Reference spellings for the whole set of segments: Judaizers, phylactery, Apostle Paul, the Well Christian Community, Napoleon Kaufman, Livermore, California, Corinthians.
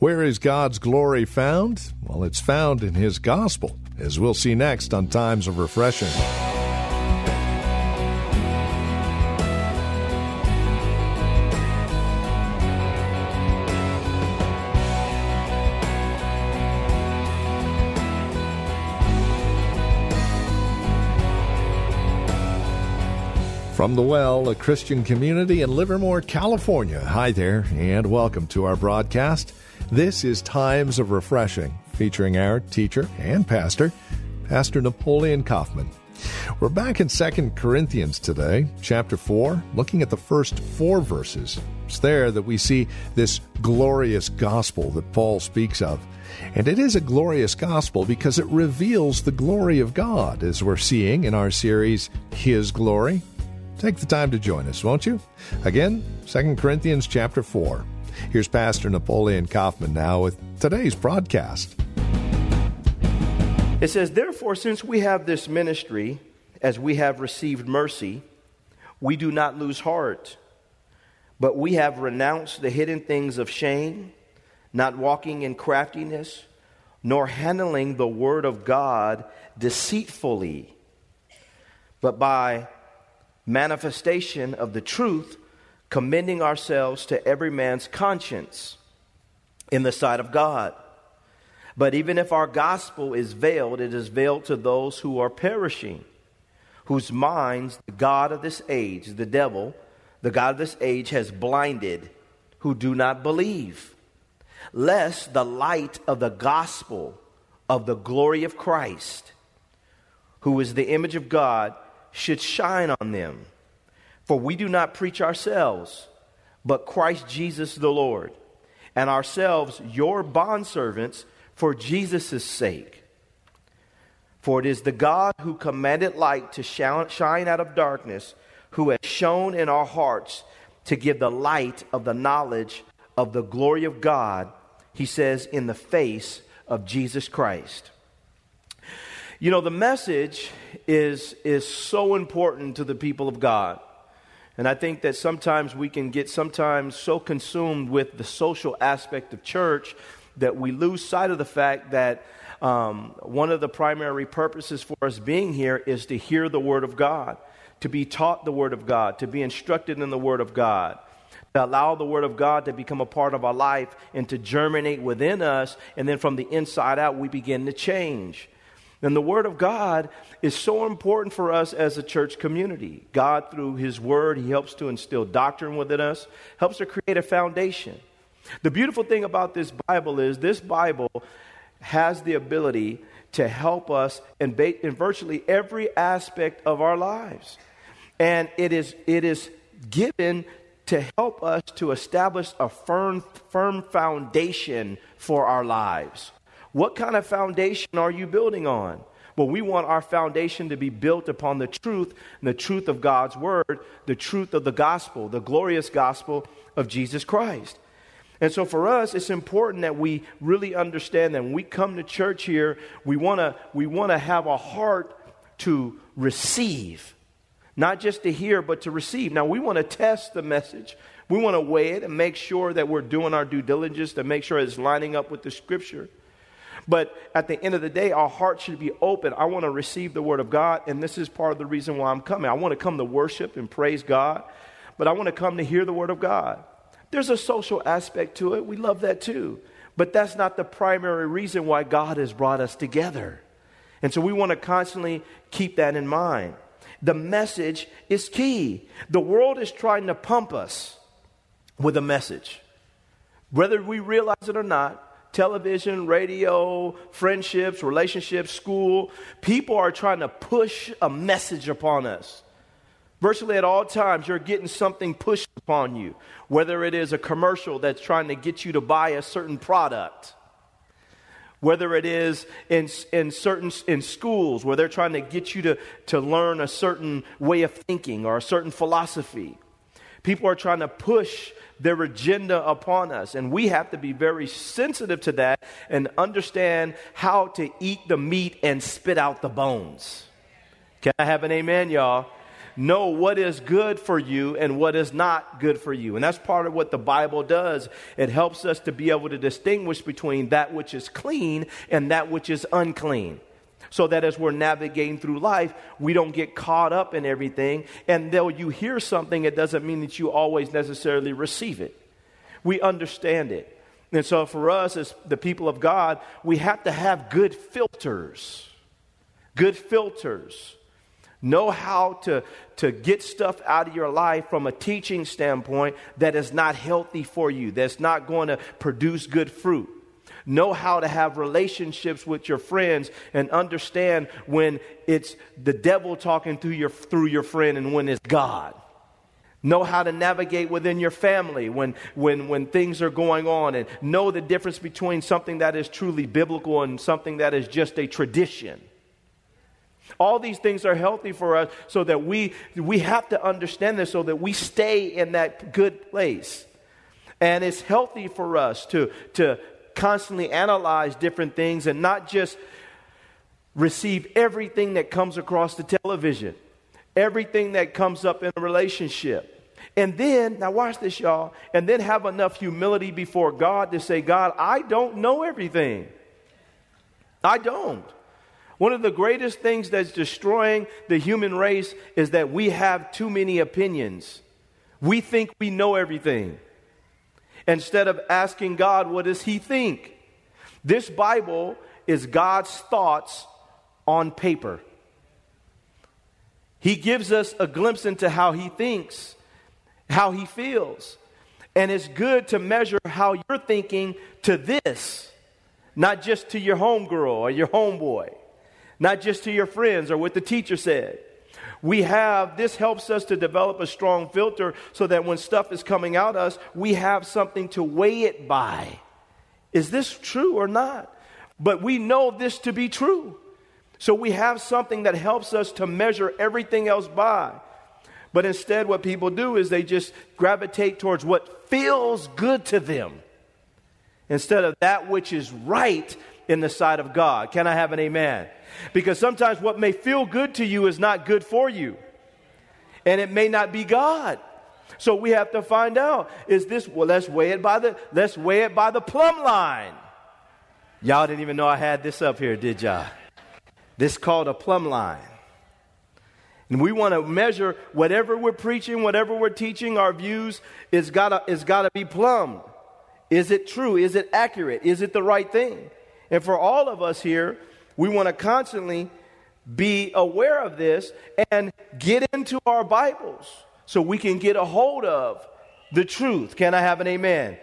Where is God's glory found? Well, it's found in His gospel, as we'll see next on Times of Refreshing. From The Well, a Christian community in Livermore, California. Hi there, and welcome to our broadcast. This is Times of Refreshing, featuring our teacher and pastor, Pastor Napoleon Kaufman. We're back in 2 Corinthians today, chapter 4, looking at the first 4 verses. It's there that we see this glorious gospel that Paul speaks of. And it is a glorious gospel because it reveals the glory of God, as we're seeing in our series, His Glory. Take the time to join us, won't you? Again, 2 Corinthians chapter 4. Here's Pastor Napoleon Kaufman now with today's broadcast. It says, "Therefore, since we have this ministry, as we have received mercy, we do not lose heart, but we have renounced the hidden things of shame, not walking in craftiness, nor handling the word of God deceitfully, but by manifestation of the truth, commending ourselves to every man's conscience in the sight of God. But even if our gospel is veiled, it is veiled to those who are perishing, whose minds the God of this age, the devil, the God of this age has blinded, who do not believe, lest the light of the gospel of the glory of Christ, who is the image of God, should shine on them. For we do not preach ourselves, but Christ Jesus the Lord, and ourselves your bondservants for Jesus' sake. For it is the God who commanded light to shine out of darkness, who has shown in our hearts to give the light of the knowledge of the glory of God," he says, "in the face of Jesus Christ." You know, the message is so important to the people of God. And I think that sometimes we can get so consumed with the social aspect of church that we lose sight of the fact that one of the primary purposes for us being here is to hear the Word of God, to be taught the Word of God, to be instructed in the Word of God, to allow the Word of God to become a part of our life and to germinate within us. And then from the inside out, we begin to change. And the Word of God is so important for us as a church community. God, through His Word, He helps to instill doctrine within us, helps to create a foundation. The beautiful thing about this Bible is this Bible has the ability to help us in virtually every aspect of our lives. And it is given to help us to establish a firm foundation for our lives. What kind of foundation are you building on? Well, we want our foundation to be built upon the truth of God's Word, the truth of the gospel, the glorious gospel of Jesus Christ. And so for us, it's important that we really understand that when we come to church here, we want to have a heart to receive, not just to hear, but to receive. Now, we want to test the message. We want to weigh it and make sure that we're doing our due diligence to make sure it's lining up with the Scripture. But at the end of the day, our heart should be open. I want to receive the Word of God, and this is part of the reason why I'm coming. I want to come to worship and praise God, but I want to come to hear the Word of God. There's a social aspect to it. We love that too. But that's not the primary reason why God has brought us together. And so we want to constantly keep that in mind. The message is key. The world is trying to pump us with a message. Whether we realize it or not, television, radio, friendships, relationships, school. People are trying to push a message upon us. Virtually at all times, you're getting something pushed upon you, whether it is a commercial that's trying to get you to buy a certain product, whether it is in schools where they're trying to get you to learn a certain way of thinking or a certain philosophy. People are trying to push their agenda upon us, and we have to be very sensitive to that and understand how to eat the meat and spit out the bones. Can I have an amen, y'all? Know what is good for you and what is not good for you. And that's part of what the Bible does. It helps us to be able to distinguish between that which is clean and that which is unclean, so that as we're navigating through life, we don't get caught up in everything. And though you hear something, it doesn't mean that you always necessarily receive it. We understand it. And so for us as the people of God, we have to have good filters. Good filters. Know how to get stuff out of your life from a teaching standpoint that is not healthy for you, that's not going to produce good fruit. Know how to have relationships with your friends and understand when it's the devil talking through your friend and when it's God. Know how to navigate within your family when things are going on, and know the difference between something that is truly biblical and something that is just a tradition. All these things are healthy for us, so that we have to understand this so that we stay in that good place. And it's healthy for us to constantly analyze different things and not just receive everything that comes across the television, everything that comes up in a relationship. And then, now watch this, y'all, and then have enough humility before God to say, God, I don't know everything. I don't. One of the greatest things that's destroying the human race is that we have too many opinions. We think we know everything, instead of asking God, what does he think? This Bible is God's thoughts on paper. He gives us a glimpse into how he thinks, how he feels. And it's good to measure how you're thinking to this, not just to your homegirl or your homeboy, not just to your friends or what the teacher said. This helps us to develop a strong filter so that when stuff is coming at us, we have something to weigh it by. Is this true or not? But we know this to be true. So we have something that helps us to measure everything else by. But instead, what people do is they just gravitate towards what feels good to them, instead of that which is right in the sight of God. Can I have an amen? Because sometimes what may feel good to you is not good for you, and it may not be God. So we have to find out, let's weigh it by the plumb line. Y'all didn't even know I had this up here, did y'all? This is called a plumb line. And we want to measure whatever we're preaching, whatever we're teaching, our views, it's gotta be plumbed. Is it true? Is it accurate? Is it the right thing? And for all of us here, we want to constantly be aware of this and get into our Bibles so we can get a hold of the truth. Can I have an amen?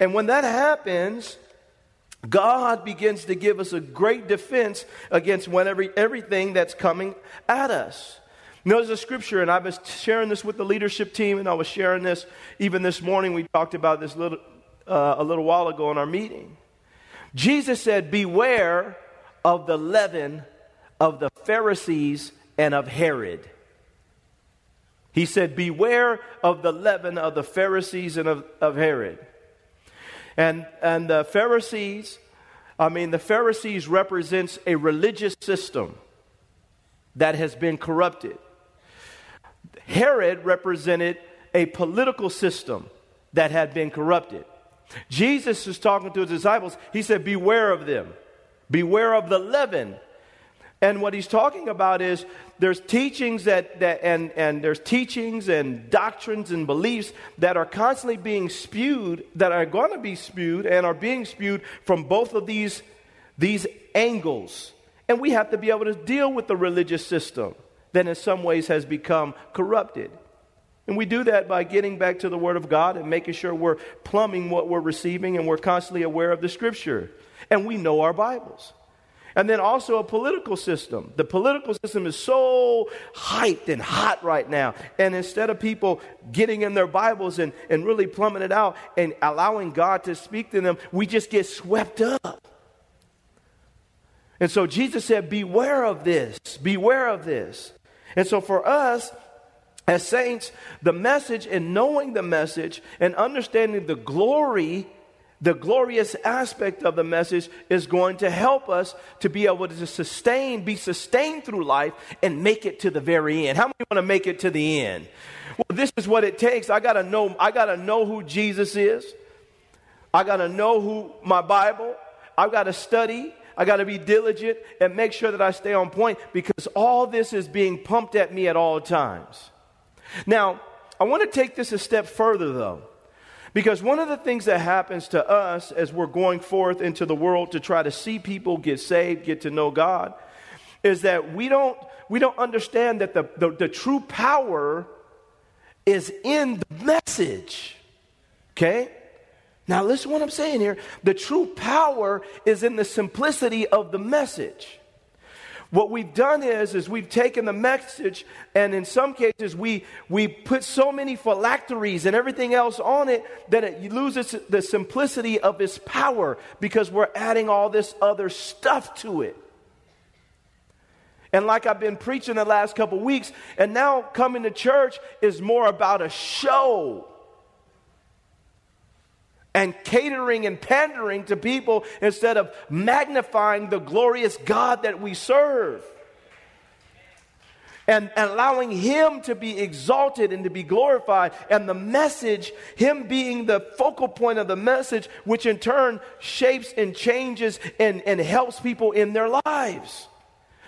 And when that happens, God begins to give us a great defense against everything that's coming at us. There's a scripture, and I was sharing this with the leadership team, and I was sharing this even this morning. We talked about this a little while ago in our meeting. Jesus said, beware of the leaven of the Pharisees and of Herod. He said, beware of the leaven of the Pharisees and of Herod. And the Pharisees represents a religious system that has been corrupted. Herod represented a political system that had been corrupted. Jesus is talking to his disciples. He said, beware of them. Beware of the leaven. And what he's talking about is there's teachings there's teachings and doctrines and beliefs that are constantly being spewed, that are going to be spewed and are being spewed from both of these angles. And we have to be able to deal with the religious system that in some ways has become corrupted. And we do that by getting back to the Word of God and making sure we're plumbing what we're receiving, and we're constantly aware of the Scripture. And we know our Bibles. And then also a political system. The political system is so hyped and hot right now. And instead of people getting in their Bibles and really plumbing it out and allowing God to speak to them, we just get swept up. And so Jesus said, beware of this. Beware of this. And so for us, as saints, the message and knowing the message and understanding the glory, the glorious aspect of the message is going to help us to be able to be sustained through life and make it to the very end. How many want to make it to the end? Well, this is what it takes. I gotta know who Jesus is. I gotta know who my Bible. I've got to study. I got to be diligent and make sure that I stay on point, because all this is being pumped at me at all times. Now, I want to take this a step further, though, because one of the things that happens to us as we're going forth into the world to try to see people get saved, get to know God, is that we don't understand that the true power is in the message. Okay? Now, listen to what I'm saying here. The true power is in the simplicity of the message. What we've done is we've taken the message, and in some cases we put so many phylacteries and everything else on it that it loses the simplicity of its power, because we're adding all this other stuff to it. And like I've been preaching the last couple weeks, and now coming to church is more about a show. And catering and pandering to people instead of magnifying the glorious God that we serve. And allowing Him to be exalted and to be glorified. And the message, Him being the focal point of the message, which in turn shapes and changes and helps people in their lives.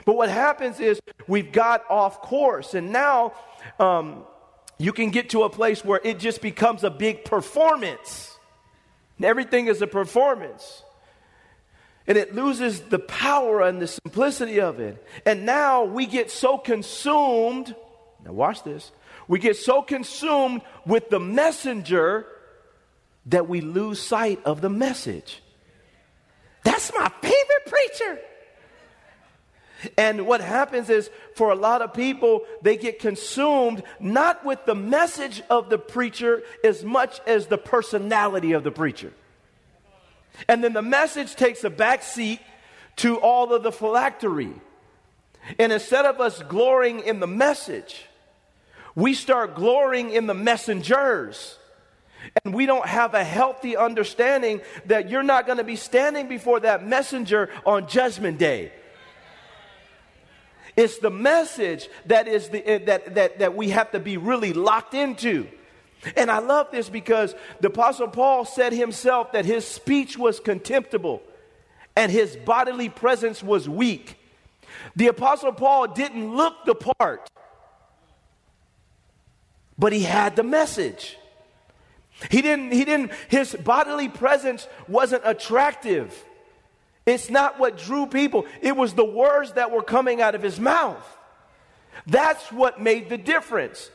But what happens is we've got off course. And now you can get to a place where it just becomes a big performance. Everything is a performance. And it loses the power and the simplicity of it. And now we get so consumed, now watch this, we get so consumed with the messenger that we lose sight of the message. That's my favorite preacher. And what happens is, for a lot of people, they get consumed not with the message of the preacher as much as the personality of the preacher. And then the message takes a back seat to all of the phylactery. And instead of us glorying in the message, we start glorying in the messengers. And we don't have a healthy understanding that you're not going to be standing before that messenger on Judgment Day. It's the message that is that we have to be really locked into. And I love this, because the Apostle Paul said himself that his speech was contemptible and his bodily presence was weak. The Apostle Paul didn't look the part, but he had the message. His bodily presence wasn't attractive. It's not what drew people. It was the words that were coming out of his mouth. That's what made the difference.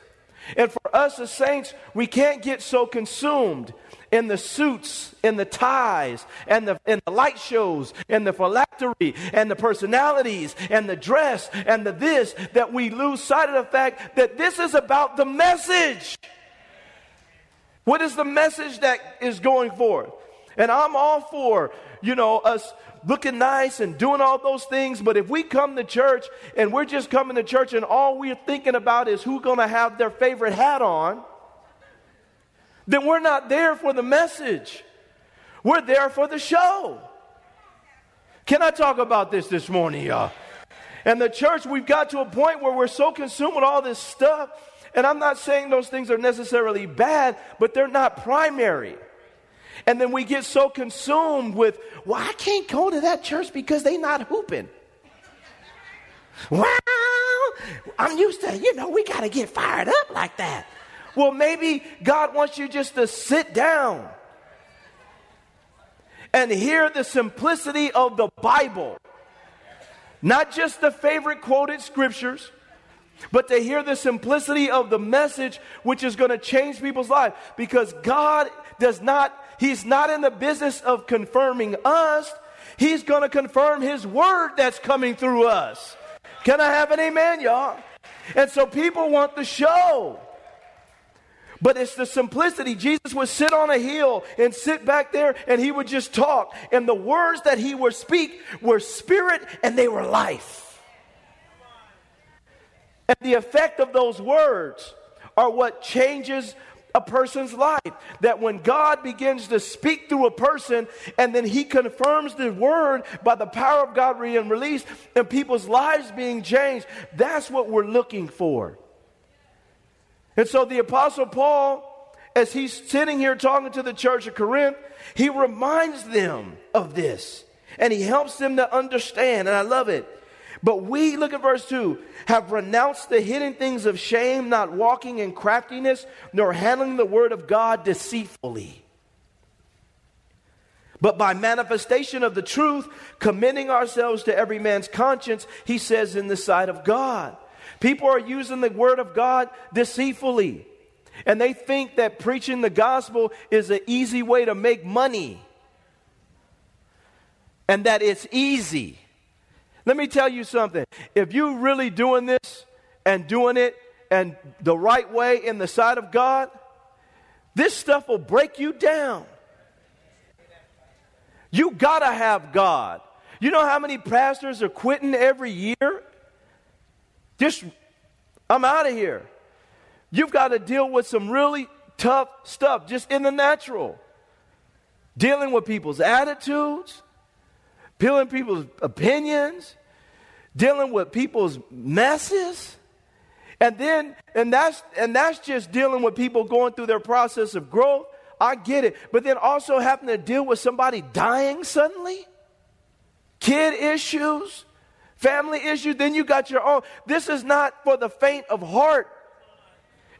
And for us as saints, we can't get so consumed in the suits, in the ties, and the light shows, and the phylactery, and the personalities, and the dress, and the this, that we lose sight of the fact that this is about the message. What is the message that is going forth? And I'm all for, us looking nice and doing all those things. But if we come to church and we're just coming to church and all we're thinking about is who's going to have their favorite hat on, then we're not there for the message. We're there for the show. Can I talk about this morning, y'all? And the church, we've got to a point where we're so consumed with all this stuff. And I'm not saying those things are necessarily bad, but they're not primary. And then we get so consumed with, well, I can't go to that church because they not hooping. Well, I'm used to, we got to get fired up like that. Well, maybe God wants you just to sit down and hear the simplicity of the Bible. Not just the favorite quoted scriptures, but to hear the simplicity of the message, which is going to change people's lives. Because God does not... He's not in the business of confirming us. He's going to confirm his word that's coming through us. Can I have an amen, y'all? And so people want the show. But it's the simplicity. Jesus would sit on a hill and sit back there and he would just talk. And the words that he would speak were spirit and they were life. And the effect of those words are what changes a person's life. That when God begins to speak through a person and then he confirms the word by the power of God being released and people's lives being changed, that's what we're looking for. And so the Apostle Paul, as he's sitting here talking to the church of Corinth, he reminds them of this and he helps them to understand, and I love it. But we, look at verse 2, have renounced the hidden things of shame, not walking in craftiness, nor handling the word of God deceitfully. But by manifestation of the truth, commending ourselves to every man's conscience, he says, in the sight of God. People are using the word of God deceitfully. And they think that preaching the gospel is an easy way to make money. And that it's easy. Let me tell you something. If you're really doing this and doing it and the right way in the sight of God, this stuff will break you down. You got to have God. You know how many pastors are quitting every year? Just, I'm out of here. You've got to deal with some really tough stuff just in the natural. Dealing with people's attitudes, dealing with people's opinions, dealing with people's messes, and that's just dealing with people going through their process of growth. I get it, but then also having to deal with somebody dying suddenly, kid issues, family issues. Then you got your own. This is not for the faint of heart,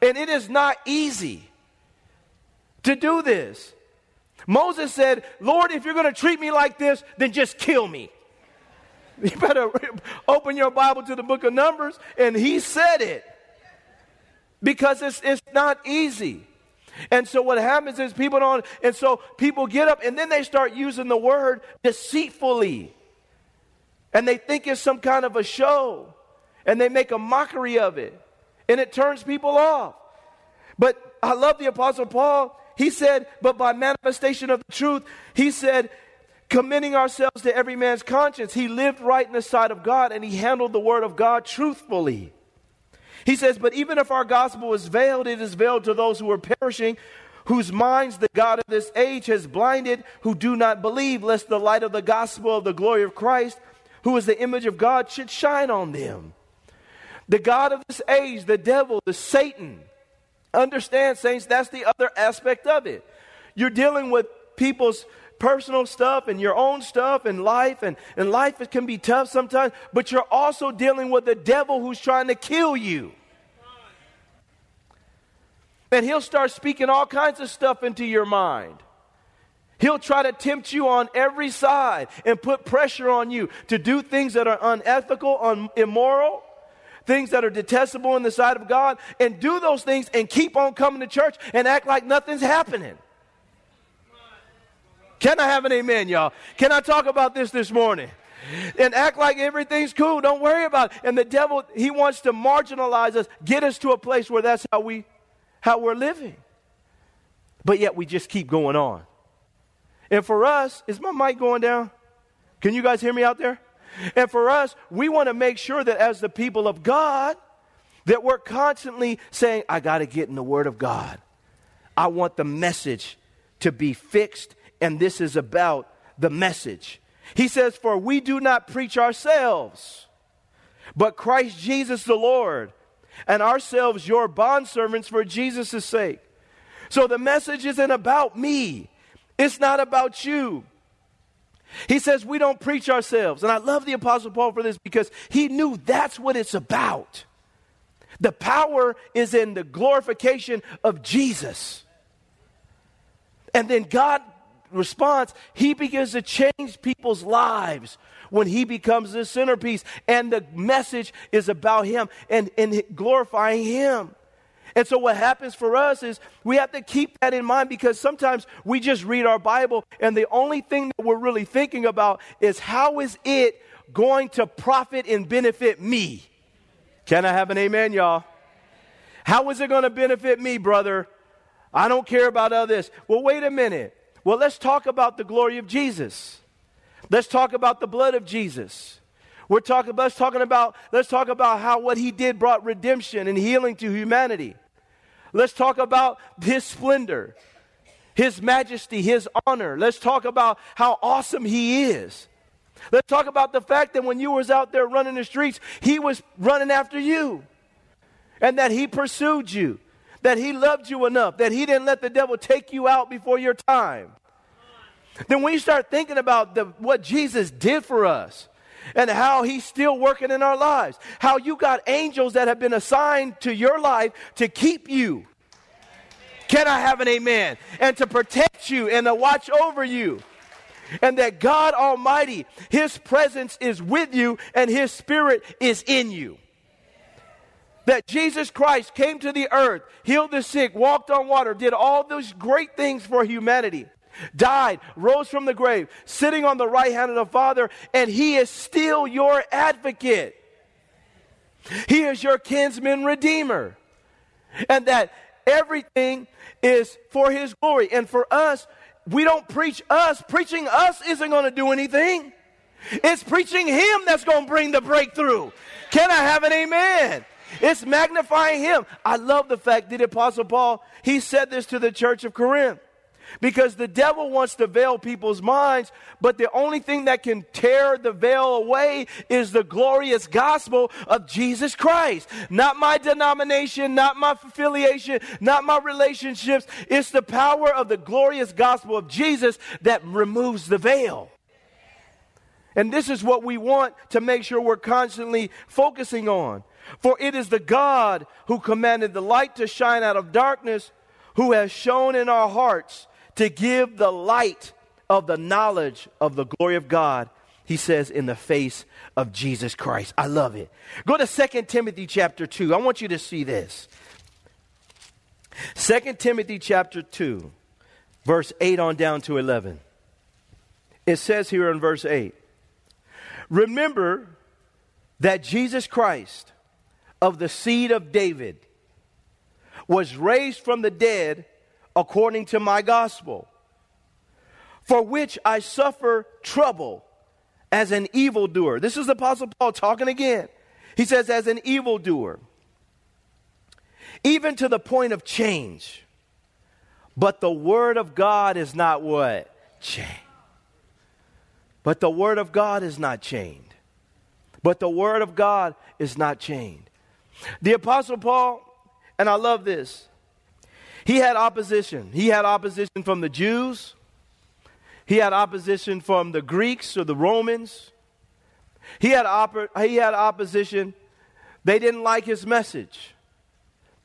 and it is not easy to do this. Moses said, Lord, if you're going to treat me like this, then just kill me. You better open your Bible to the book of Numbers, and he said it. Because it's not easy. And so what happens is people get up, and then they start using the word deceitfully. And they think it's some kind of a show. And they make a mockery of it. And it turns people off. But I love the Apostle Paul. He said, but by manifestation of the truth, he said, commending ourselves to every man's conscience. He lived right in the sight of God and he handled the word of God truthfully. He says, but even if our gospel is veiled, it is veiled to those who are perishing, whose minds the God of this age has blinded, who do not believe, lest the light of the gospel of the glory of Christ, who is the image of God, should shine on them. The God of this age, the devil, the Satan. Understand, saints, that's the other aspect of it. You're dealing with people's personal stuff and your own stuff and life. And life can be tough sometimes. But you're also dealing with the devil who's trying to kill you. And he'll start speaking all kinds of stuff into your mind. He'll try to tempt you on every side and put pressure on you to do things that are unethical, immoral. Things that are detestable in the sight of God, and do those things and keep on coming to church and act like nothing's happening. Can I have an amen, y'all? Can I talk about this morning? And act like everything's cool. Don't worry about it. And the devil, he wants to marginalize us, get us to a place where that's how we're living. But yet we just keep going on. And for us, is my mic going down? Can you guys hear me out there? And for us, we want to make sure that as the people of God, that we're constantly saying, I got to get in the Word of God. I want the message to be fixed, and this is about the message. He says, for we do not preach ourselves, but Christ Jesus the Lord, and ourselves your bondservants for Jesus' sake. So the message isn't about me. It's not about you. He says we don't preach ourselves. And I love the Apostle Paul for this because he knew that's what it's about. The power is in the glorification of Jesus. And then God responds, he begins to change people's lives when he becomes the centerpiece. And the message is about him and glorifying him. And so what happens for us is we have to keep that in mind, because sometimes we just read our Bible and the only thing that we're really thinking about is, how is it going to profit and benefit me? Can I have an amen, y'all? How is it going to benefit me, brother? I don't care about all this. Well, wait a minute. Well, let's talk about the glory of Jesus. Let's talk about the blood of Jesus. Let's talk about how what he did brought redemption and healing to humanity. Let's talk about his splendor, his majesty, his honor. Let's talk about how awesome he is. Let's talk about the fact that when you was out there running the streets, he was running after you, and that he pursued you, that he loved you enough, that he didn't let the devil take you out before your time. Then when you start thinking about what Jesus did for us, and how he's still working in our lives, how you got angels that have been assigned to your life to keep you. Can I have an amen? And to protect you and to watch over you. And that God Almighty, his presence is with you and his spirit is in you. That Jesus Christ came to the earth, healed the sick, walked on water, did all those great things for humanity. Died, rose from the grave, sitting on the right hand of the Father, and he is still your advocate. He is your kinsman redeemer. And that everything is for his glory. And for us, we don't preach us. Preaching us isn't going to do anything. It's preaching him that's going to bring the breakthrough. Can I have an amen? It's magnifying him. I love the fact that the Apostle Paul, he said this to the church of Corinth. Because the devil wants to veil people's minds, but the only thing that can tear the veil away is the glorious gospel of Jesus Christ. Not my denomination, not my affiliation, not my relationships. It's the power of the glorious gospel of Jesus that removes the veil. And this is what we want to make sure we're constantly focusing on. For it is the God who commanded the light to shine out of darkness, who has shown in our hearts to give the light of the knowledge of the glory of God, he says, in the face of Jesus Christ. I love it. Go to 2 Timothy chapter 2. I want you to see this. 2 Timothy chapter 2, verse 8 on down to 11. It says here in verse 8, "Remember that Jesus Christ, of the seed of David, was raised from the dead according to my gospel, for which I suffer trouble as an evildoer." This is the Apostle Paul talking again. He says, as an evildoer, even to the point of change. But the word of God is not what? Changed. But the word of God is not chained. But the word of God is not chained. The Apostle Paul, and I love this, he had opposition. He had opposition from the Jews. He had opposition from the Greeks or the Romans. He had opposition. They didn't like his message.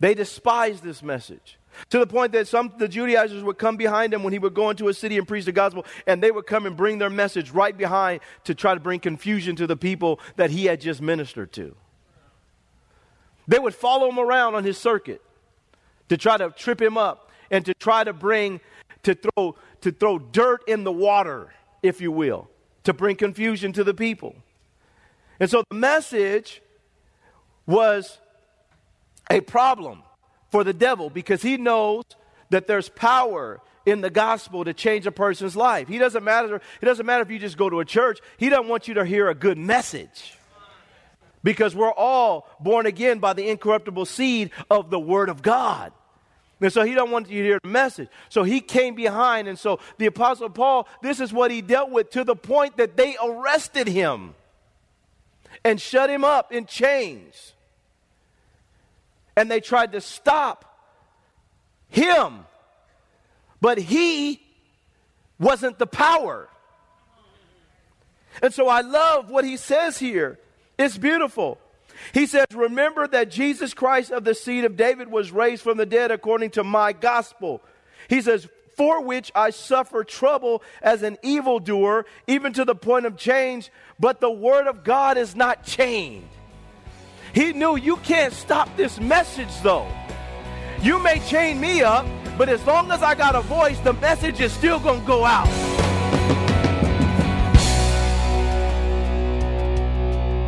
They despised this message. To the point that the Judaizers would come behind him when he would go into a city and preach the gospel, and they would come and bring their message right behind to try to bring confusion to the people that he had just ministered to. They would follow him around on his circuit to try to trip him up and to try to throw dirt in the water, if you will, to bring confusion to the people. And so the message was a problem for the devil, because he knows that there's power in the gospel to change a person's life. It doesn't matter if you just go to a church. He doesn't want you to hear a good message. Because we're all born again by the incorruptible seed of the word of God. And so he don't want you to hear the message. So he came behind. And so the Apostle Paul, this is what he dealt with, to the point that they arrested him and shut him up in chains. And they tried to stop him. But he wasn't the power. And so I love what he says here. It's beautiful. He says, "Remember that Jesus Christ of the seed of David was raised from the dead according to my gospel." He says, "For which I suffer trouble as an evildoer, even to the point of change, but the word of God is not chained." He knew you can't stop this message though. You may chain me up, but as long as I got a voice, the message is still going to go out.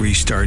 Three-star